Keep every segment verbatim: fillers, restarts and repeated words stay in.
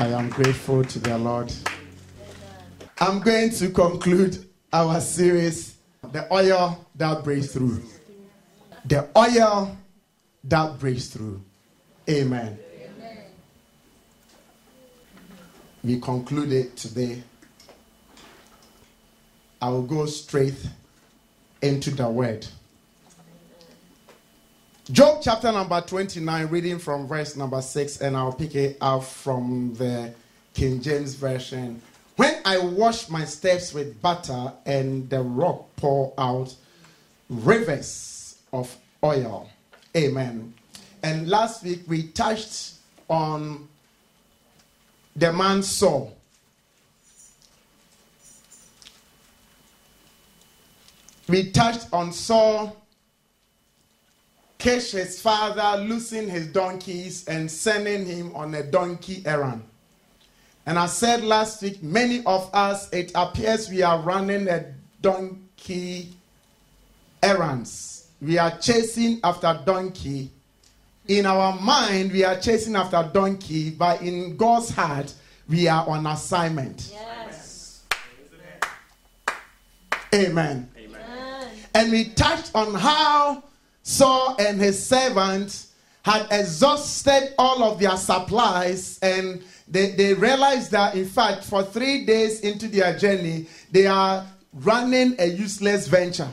I am grateful to the Lord. I'm going to conclude our series, the oil that breaks through. The oil that breaks through. Amen. Amen. We conclude it today. I will go straight into the word. Job chapter number twenty-nine, reading from verse number six, and I'll pick it up from the King James Version. When I wash my steps with butter and the rock pour out rivers of oil. Amen. And last week we touched on the man Saul. We touched on Saul, Kish, his father, loosing his donkeys and sending him on a donkey errand. And I said last week, many of us, it appears we are running a donkey errands. We are chasing after donkey. In our mind, we are chasing after donkey, but in God's heart, we are on assignment. Yes. Amen. Amen. Amen. And we touched on how Saul and his servants had exhausted all of their supplies, and they, they realized that, in fact, for three days into their journey, they are running a useless venture.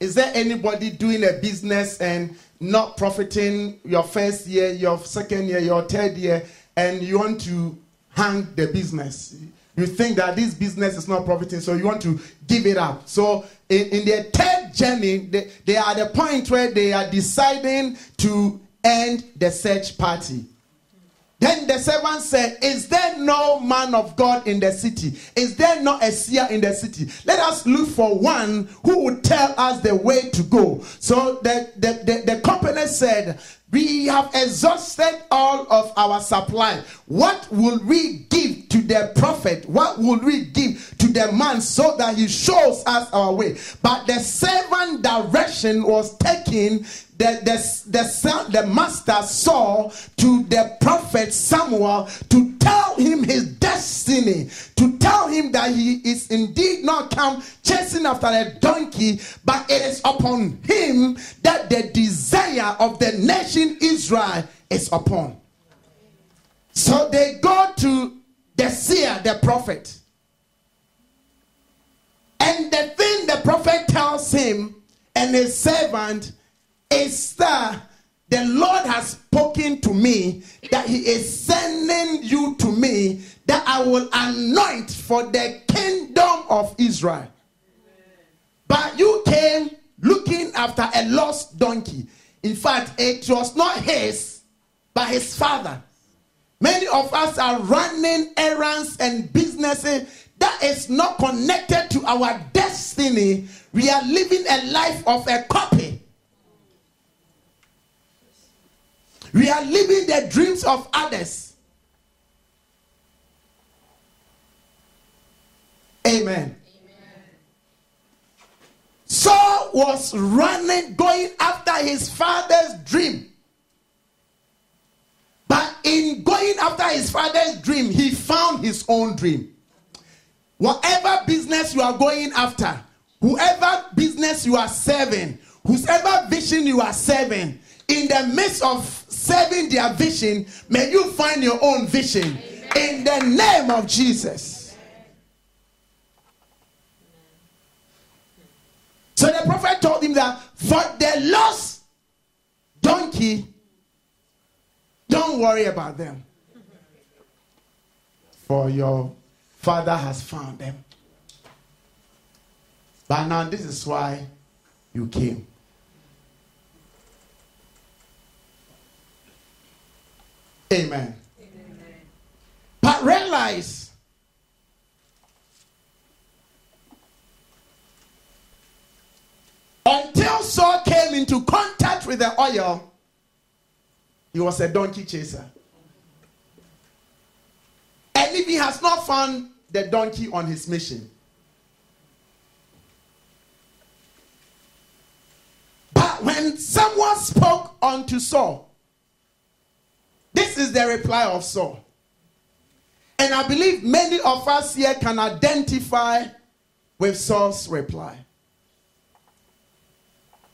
Is there anybody doing a business and not profiting your first year, your second year, your third year, and you want to hang the business? You think that this business is not profiting, so you want to give it up. So in, in their third journey, they, they are at the point where they are deciding to end the search party. Then the servant said, is there no man of God in the city? Is there not a seer in the city? Let us look for one who would tell us the way to go. So the, the, the, the company said, we have exhausted all of our supply. What will we give to the prophet? What will we give to the man so that he shows us our way? But the servant direction was taken. The, the, the, the master saw to the prophet Samuel to tell him his destiny, to tell him that he is indeed not come chasing after a donkey, but it is upon him that the desire of the nation Israel is upon. So they go to the seer, the prophet. And the thing the prophet tells him and his servant is that the Lord has spoken to me that he is sending you to me that I will anoint for the kingdom of Israel. Amen. But you came looking after a lost donkey. In fact, it was not his, but his father. Many of us are running errands and businesses that is not connected to our destiny. We are living a life of a copy. We are living the dreams of others. Amen. Amen. Saul was running, going after his father's dream. But in going after his father's dream, he found his own dream. Whatever business you are going after, whoever business you are serving, whosoever vision you are serving, in the midst of serving their vision, may you find your own vision. Amen. In the name of Jesus. Amen. So the prophet told him that for the lost donkey, don't worry about them. For your father has found them. But now this is why you came. Amen. Amen. But realize until Saul came into contact with the oil, he was a donkey chaser. And if he has not found the donkey on his mission, but when someone spoke unto Saul, this is the reply of Saul. And I believe many of us here can identify with Saul's reply.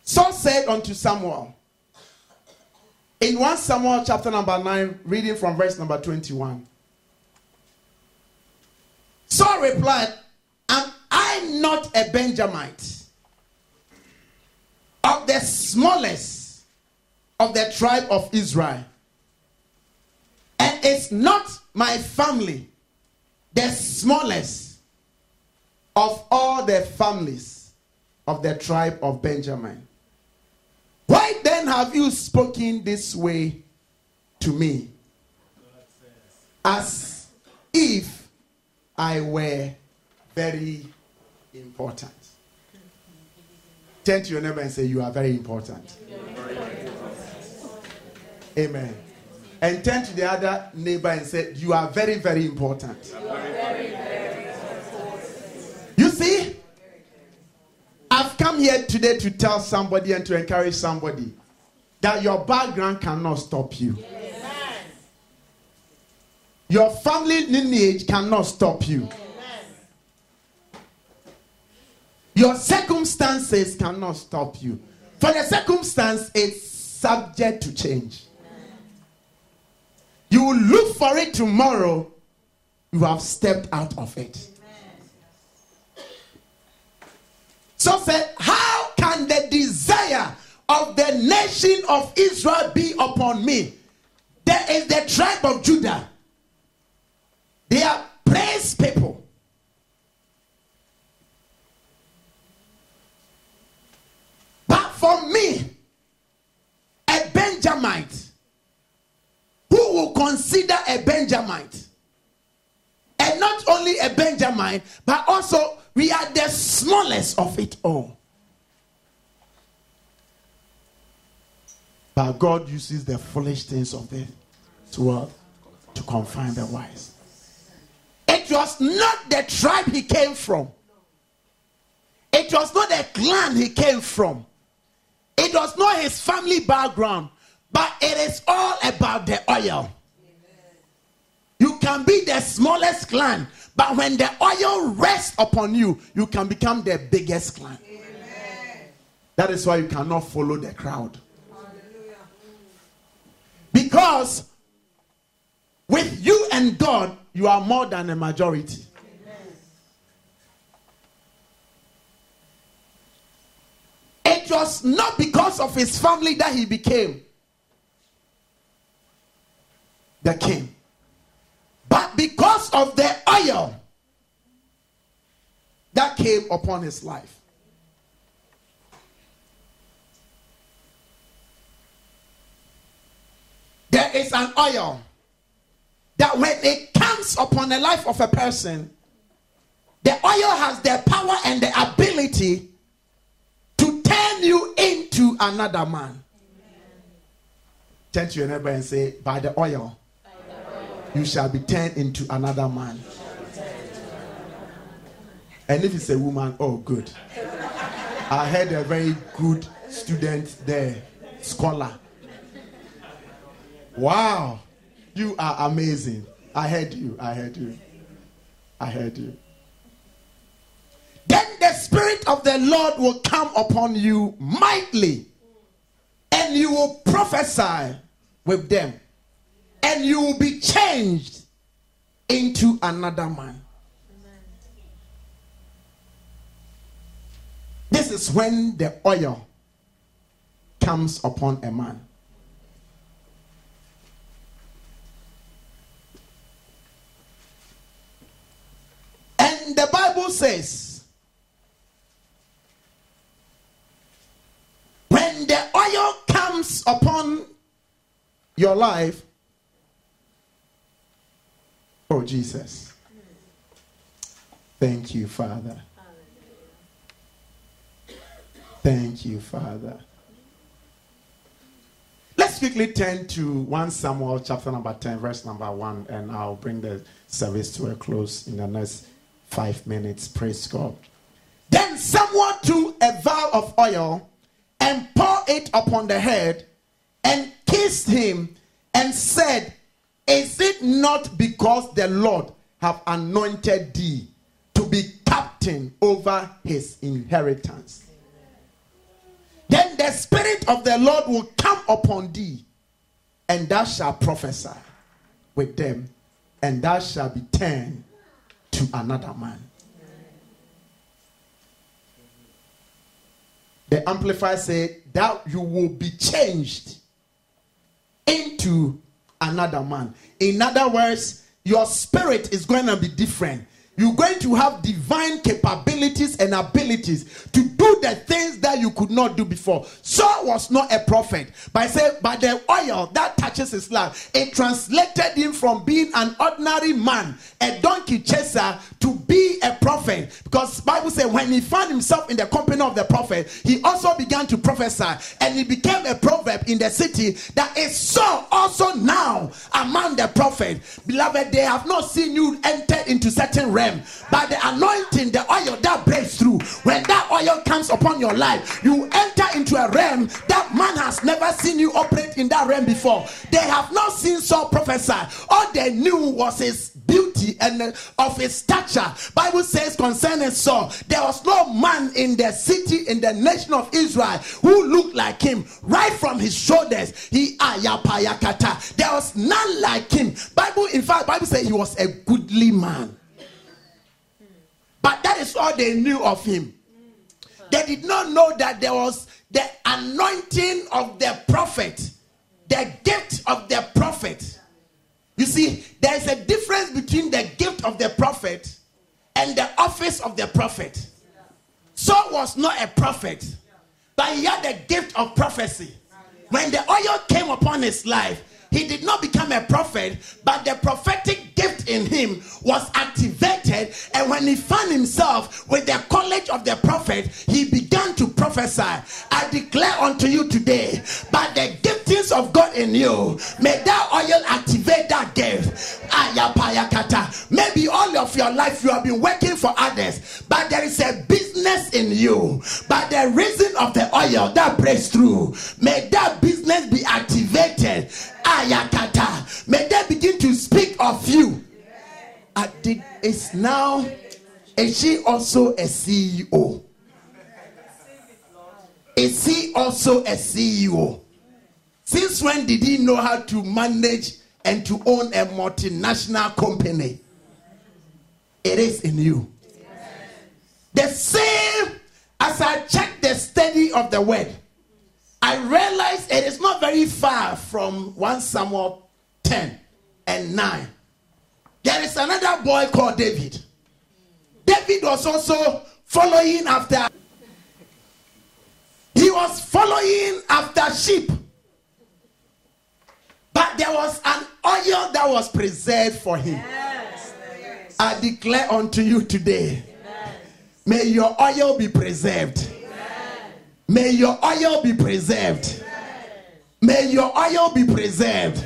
Saul said unto Samuel, in First Samuel chapter number nine, reading from verse number twenty-one. Saul replied, am I not a Benjamite, of the smallest of the tribe of Israel? And is not my family the smallest of all the families of the tribe of Benjamin? Why then have you spoken this way to me, as if I were very important? Turn to your neighbor and say, you are very important. Amen. And turn to the other neighbor and say, you are very, very important. You, very, very important. You see, I've come here today to tell somebody and to encourage somebody that your background cannot stop you. Yes. Your family lineage cannot stop you. Yes. Your circumstances cannot stop you. For the circumstance, it's subject to change. You will look for it tomorrow. You have stepped out of it. Amen. So said, how can the desire of the nation of Israel be upon me? There is the tribe of Judah. They are praise people. But for me, a Benjamite, who will consider a Benjamite, and not only a Benjamite, but also we are the smallest of it all. But God uses the foolish things of this world to confine the wise. It was not the tribe he came from. It was not the clan he came from. It was not his family background. But it is all about the oil. Amen. You can be the smallest clan, but when the oil rests upon you, you can become the biggest clan. Amen. That is why you cannot follow the crowd. Hallelujah. Because with you and God, you are more than a majority. Amen. It was not because of his family that he became the king, but because of the oil that came upon his life. There is an oil that when it comes upon the life of a person, the oil has the power and the ability to turn you into another man. Turn to your neighbor and say, by the oil, you shall be turned into another man. And if it's a woman, oh, good. I had a very good student there, scholar. Wow, you are amazing. I heard you, I heard you, I heard you. Then the Spirit of the Lord will come upon you mightily, and you will prophesy with them. And you will be changed into another man. Amen. This is when the oil comes upon a man. And the Bible says, when the oil comes upon your life, oh, Jesus. Thank you, Father. Thank you, Father. Let's quickly turn to First Samuel chapter number ten, verse number one, and I'll bring the service to a close in the next five minutes. Praise God. Then Samuel took a vial of oil and poured it upon the head and kissed him and said, is it not because the Lord have anointed thee to be captain over his inheritance. Then the Spirit of the Lord will come upon thee, and thou shalt prophesy with them, and thou shalt be turned to another man. The Amplifier said that you will be changed into another man. In other words, your spirit is going to be different. You're going to have divine capabilities and abilities to do the things that you could not do before. Saul was not a prophet, but, I say, but the oil that touches his life, it translated him from being an ordinary man, a donkey chaser, to be a prophet. Because the Bible says when he found himself in the company of the prophet, he also began to prophesy, and he became a proverb in the city that is so also now among the prophets. Beloved, they have not seen you enter into certain realms. By the anointing, the oil that breaks through, when that oil comes upon your life, you enter into a realm that man has never seen you operate in that realm before. They have not seen Saul prophesy. All they knew was his beauty and of his stature. Bible says concerning Saul, there was no man in the city, in the nation of Israel, who looked like him. Right from his shoulders, he ayapayakata. There was none like him. Bible, in fact, Bible says he was a goodly man. But that is all they knew of him. They did not know that there was the anointing of the prophet, the gift of the prophet. You see, there is a difference between the gift of the prophet and the office of the prophet. Saul was not a prophet, but he had the gift of prophecy. When the oil came upon his life, he did not become a prophet, but the prophetic gift in him was activated. And when he found himself with the college of the prophet, he began to prophesy. I declare unto you today, by the giftings of God in you, may that oil activate that gift. Maybe all of your life you have been working for others, but there is a business in you. By the reason of the oil that breaks through, may that business be activated. Ayakata. May they begin to speak of you. I did, it's now, is she also a C E O? Is he also a C E O? Since when did he know how to manage and to own a multinational company? It is in you. The same as I checked the study of the word, I realized it is not very far from First Samuel ten and nine. There is another boy called David. David was also following after. He was following after sheep. But there was an oil that was preserved for him. Yes. I declare unto you today, yes, may your oil be preserved. May your oil be preserved. May your oil be preserved.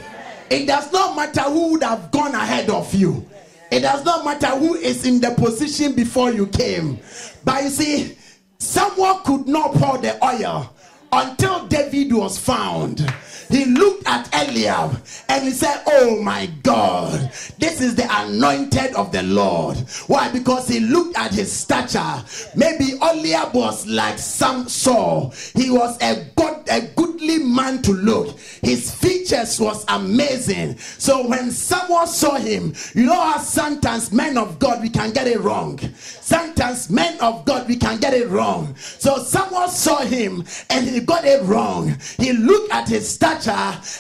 It does not matter who would have gone ahead of you. It does not matter who is in the position before you came. But you see, someone could not pour the oil until David was found. He looked at Eliab and he said, oh my God, this is the anointed of the Lord. Why? Because he looked at his stature. Maybe Eliab was like some Saul. He was a good, a goodly man to look. His features was amazing. So when someone saw him, you know how sometimes men of God, we can get it wrong. Sometimes men of God, we can get it wrong. So someone saw him and he got it wrong. He looked at his stature,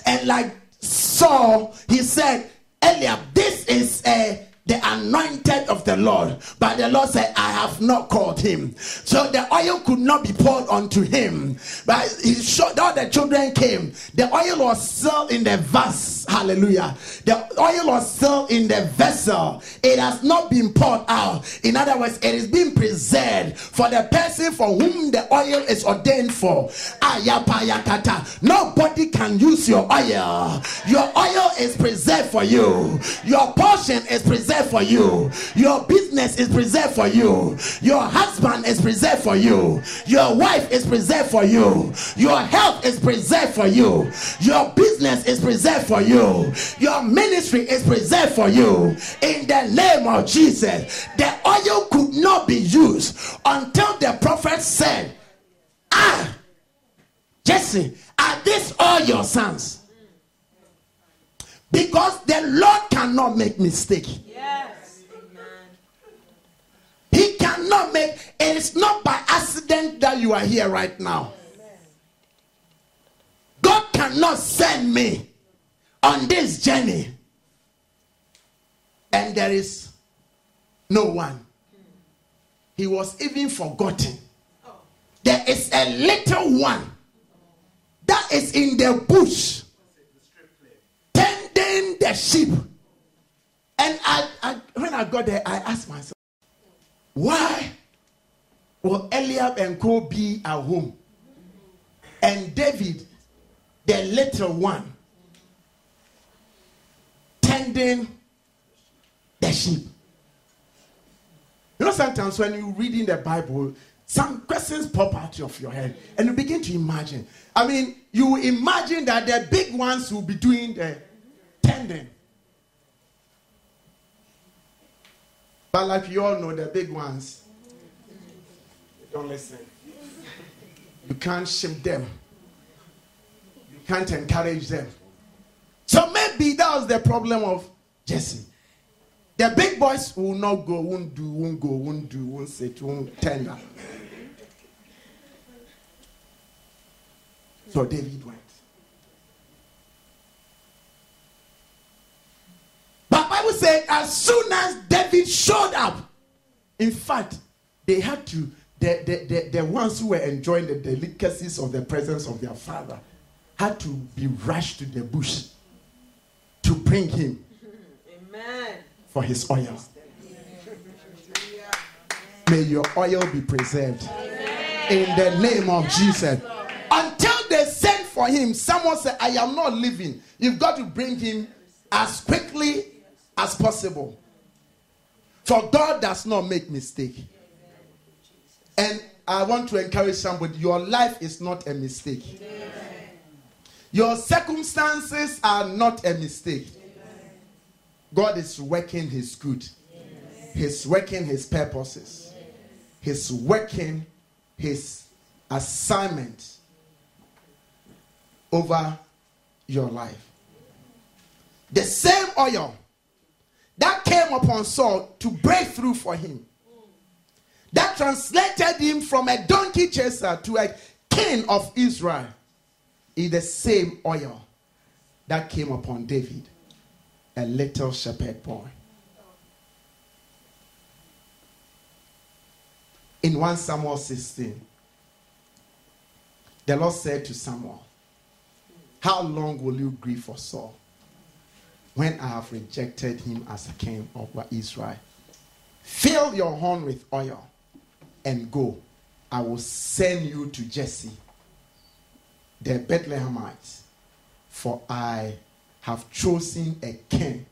and like Saul, he said, Eliab, this is a the anointed of the Lord. But the Lord said, I have not called him. So the oil could not be poured unto him. But he showed all the children came. The oil was still in the vase. Hallelujah. The oil was still in the vessel. It has not been poured out. In other words, it is being preserved for the person for whom the oil is ordained for. Ayapayakata. Nobody can use your oil. Your oil is preserved for you. Your portion is preserved for you. Your business is preserved for you. Your husband is preserved for you. Your wife is preserved for you. Your health is preserved for you. Your business is preserved for you. you. Your ministry is preserved for you in the name of Jesus. The oil could not be used until the prophet said, ah, Jesse, are these all your sons? Because the Lord cannot make mistake. Yes. Amen. He cannot make, and it's not by accident that you are here right now. Amen. God cannot send me on this journey and there is no one. He was even forgotten. There is a little one that is in the bush, tending the sheep. And I, I, when I got there, I asked myself, why will Eliab and Co be at home? And David, the little one, tending the sheep. You know, sometimes when you read in the Bible, some questions pop out of your head and you begin to imagine. I mean, you imagine that the big ones will be doing the tending. But like you all know, the big ones, they don't listen. You can't shape them. You can't encourage them. So maybe that was the problem of Jesse. The big boys will not go, won't do, won't go, won't do, won't sit, won't tender. So David went. But Bible said as soon as David showed up, in fact, they had to, the, the, the, the ones who were enjoying the delicacies of the presence of their father had to be rushed to the bush to bring him. Amen. For his oil. May your oil be preserved. Amen. In the name of Jesus. Until they send for him, someone said, I am not leaving. You've got to bring him as quickly as possible. For God does not make mistake. And I want to encourage somebody, your life is not a mistake. Amen. Your circumstances are not a mistake. God is working his good. Yes. He's working his purposes. Yes. He's working his assignment over your life. The same oil that came upon Saul to break through for him, that translated him from a donkey chaser to a king of Israel, is the same oil that came upon David, a little shepherd boy. In First Samuel sixteen, the Lord said to Samuel, how long will you grieve for Saul when I have rejected him as a king over Israel? Fill your horn with oil and go. I will send you to Jesse, the Bethlehemites, for I have chosen a king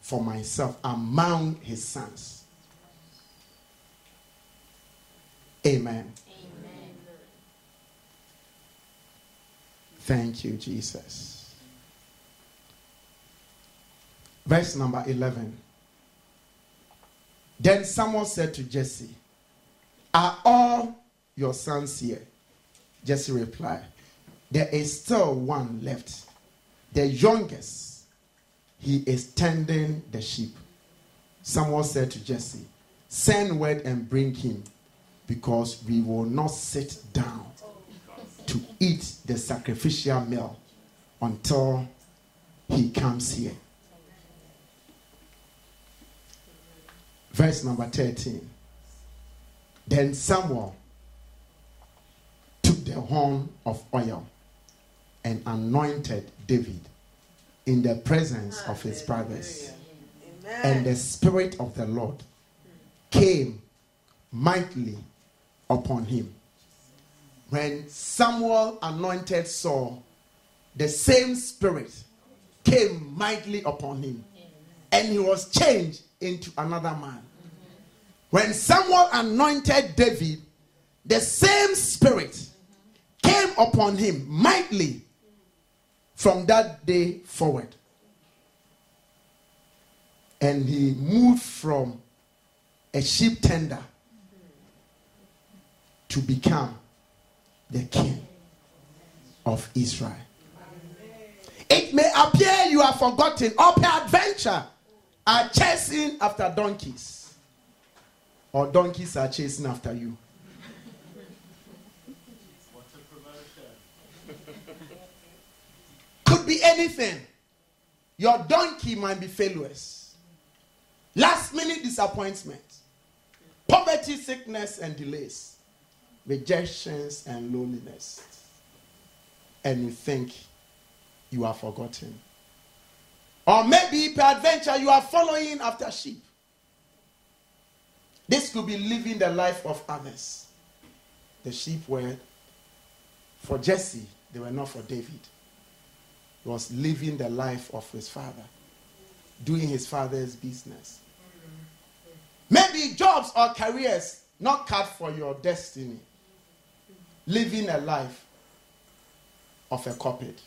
for myself among his sons. Amen. Amen. Thank you, Jesus. Verse number eleven. Then Samuel said to Jesse, are all your sons here? Jesse replied, there is still one left. The youngest, he is tending the sheep. Samuel said to Jesse, send word and bring him, because we will not sit down to eat the sacrificial meal until he comes here. Verse number thirteen. Then Samuel took the horn of oil and anointed David in the presence of his brothers. Amen. And the Spirit of the Lord came mightily upon him. When Samuel anointed Saul, the same Spirit came mightily upon him. And he was changed into another man. When Samuel anointed David, the same Spirit came upon him mightily. From that day forward, and he moved from a sheep tender to become the king of Israel. It may appear you are forgotten, or peradventure are chasing after donkeys, or donkeys are chasing after you. Could be anything. Your donkey might be failures, last minute disappointment, poverty, sickness and delays, rejections and loneliness. And you think you are forgotten. Or maybe peradventure you are following after sheep. This could be living the life of others. The sheep were for Jesse, they were not for David. He was living the life of his father, doing his father's business. Maybe jobs or careers not cut for your destiny. Living a life of a corporate,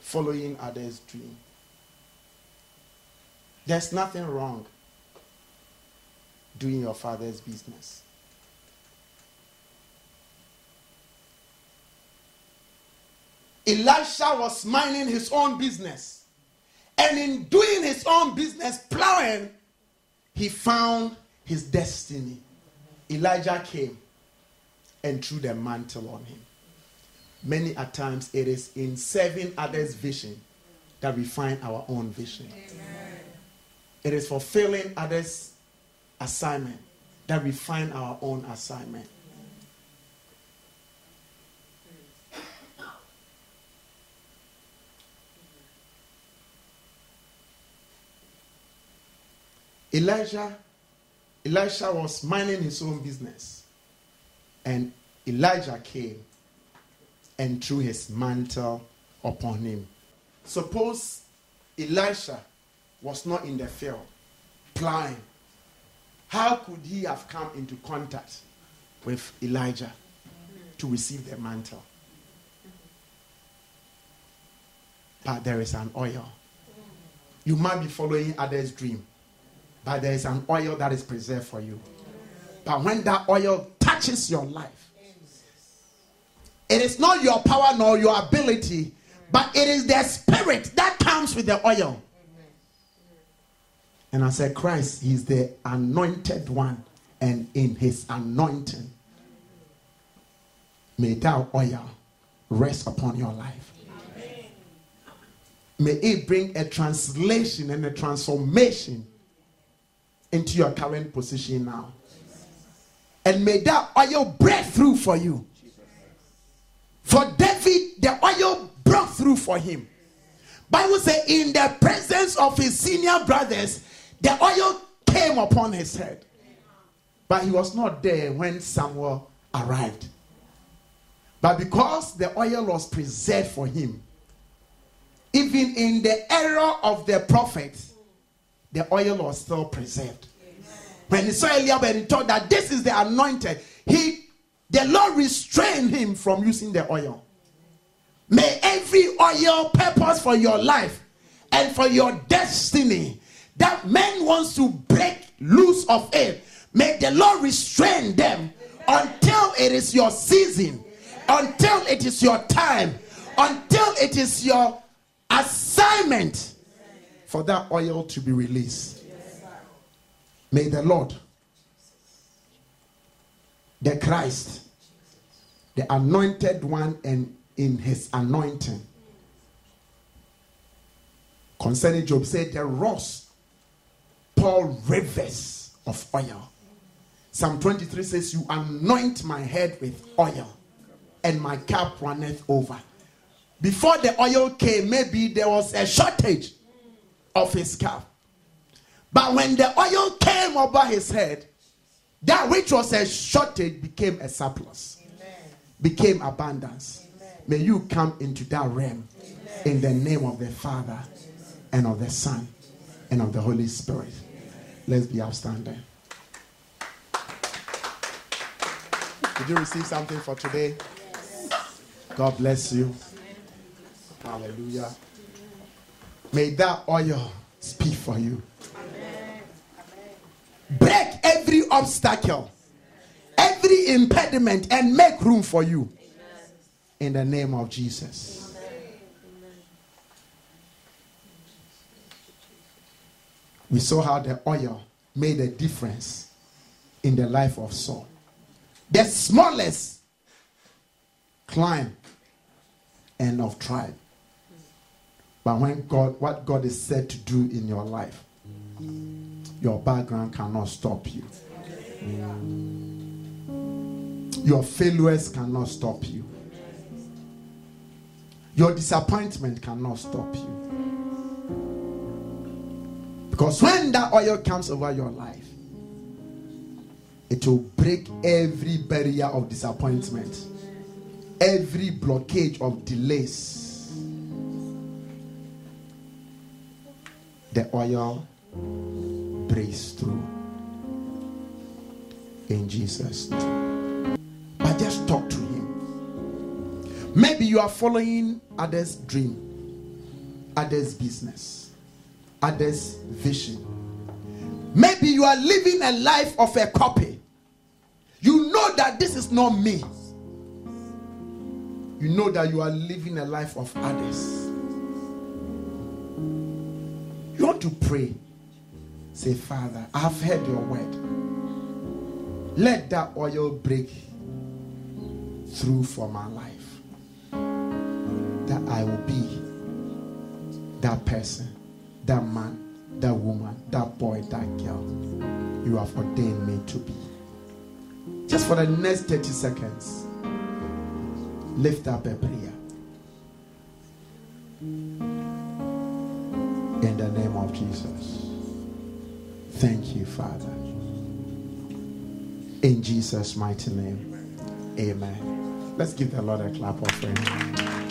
following others' dream. There's nothing wrong doing your father's business. Elisha was minding his own business, and in doing his own business, plowing, he found his destiny. Elijah came and threw the mantle on him. Many a times it is in serving others' vision that we find our own vision. Amen. It is fulfilling others' assignment that we find our own assignment. Elijah, Elisha was minding his own business, and Elijah came and threw his mantle upon him. Suppose Elisha was not in the field plowing. How could he have come into contact with Elijah to receive the mantle? But there is an oil. You might be following others' dream, but there is an oil that is preserved for you. But when that oil touches your life, it is not your power nor your ability, but it is the spirit that comes with the oil. And I said, Christ is the anointed one, and in his anointing, may that oil rest upon your life. Amen. May it bring a translation and a transformation into your current position now. And may that oil break through for you. For David, the oil broke through for him. Bible says, in the presence of his senior brothers, the oil came upon his head. But he was not there when Samuel arrived. But because the oil was preserved for him, even in the era of the prophet, the oil was still preserved. When he saw Eliab and he thought that this is the anointed, he the Lord restrained him from using the oil. May every oil purpose for your life and for your destiny that man wants to break loose of it, may the Lord restrain them until it is your season, until it is your time, until it is your assignment for that oil to be released. May the Lord, the Christ, the anointed one, and in his anointing. Concerning Job, said the rocks pour rivers of oil. Psalm twenty-three says, you anoint my head with oil, and my cup runneth over. Before the oil came, maybe there was a shortage of his cup. But when the oil came over his head, that which was a shortage became a surplus. Amen. Became abundance. Amen. May you come into that realm. Amen. In the name of the Father, Amen, and of the Son, Amen, and of the Holy Spirit. Amen. Let's be outstanding. Did you receive something for today? Yes. God bless you. Amen. Hallelujah. Amen. May that oil speak for you. every obstacle, every impediment, and make room for you. Amen. In the name of Jesus. Amen. We saw how the oil made a difference in the life of Saul. The smallest climb and of tribe. But when God, what God is said to do in your life, your background cannot stop you. Your failures cannot stop you. Your disappointment cannot stop you. Because when that oil comes over your life, it will break every barrier of disappointment, every blockage of delays. The oil breaks through in Jesus. But just talk to him. Maybe you are following others' dream, others' business, others' vision. Maybe you are living a life of a copy. You know that this is not me. You know that you are living a life of others. You want to pray. Say, Father, I've heard your word. Let that oil break through for my life. That I will be that person, that man, that woman, that boy, that girl you have ordained me to be. Just for the next thirty seconds, lift up a prayer. In the name of Jesus. Thank you, Father. In Jesus' mighty name. Amen. Let's give the Lord a clap of praise.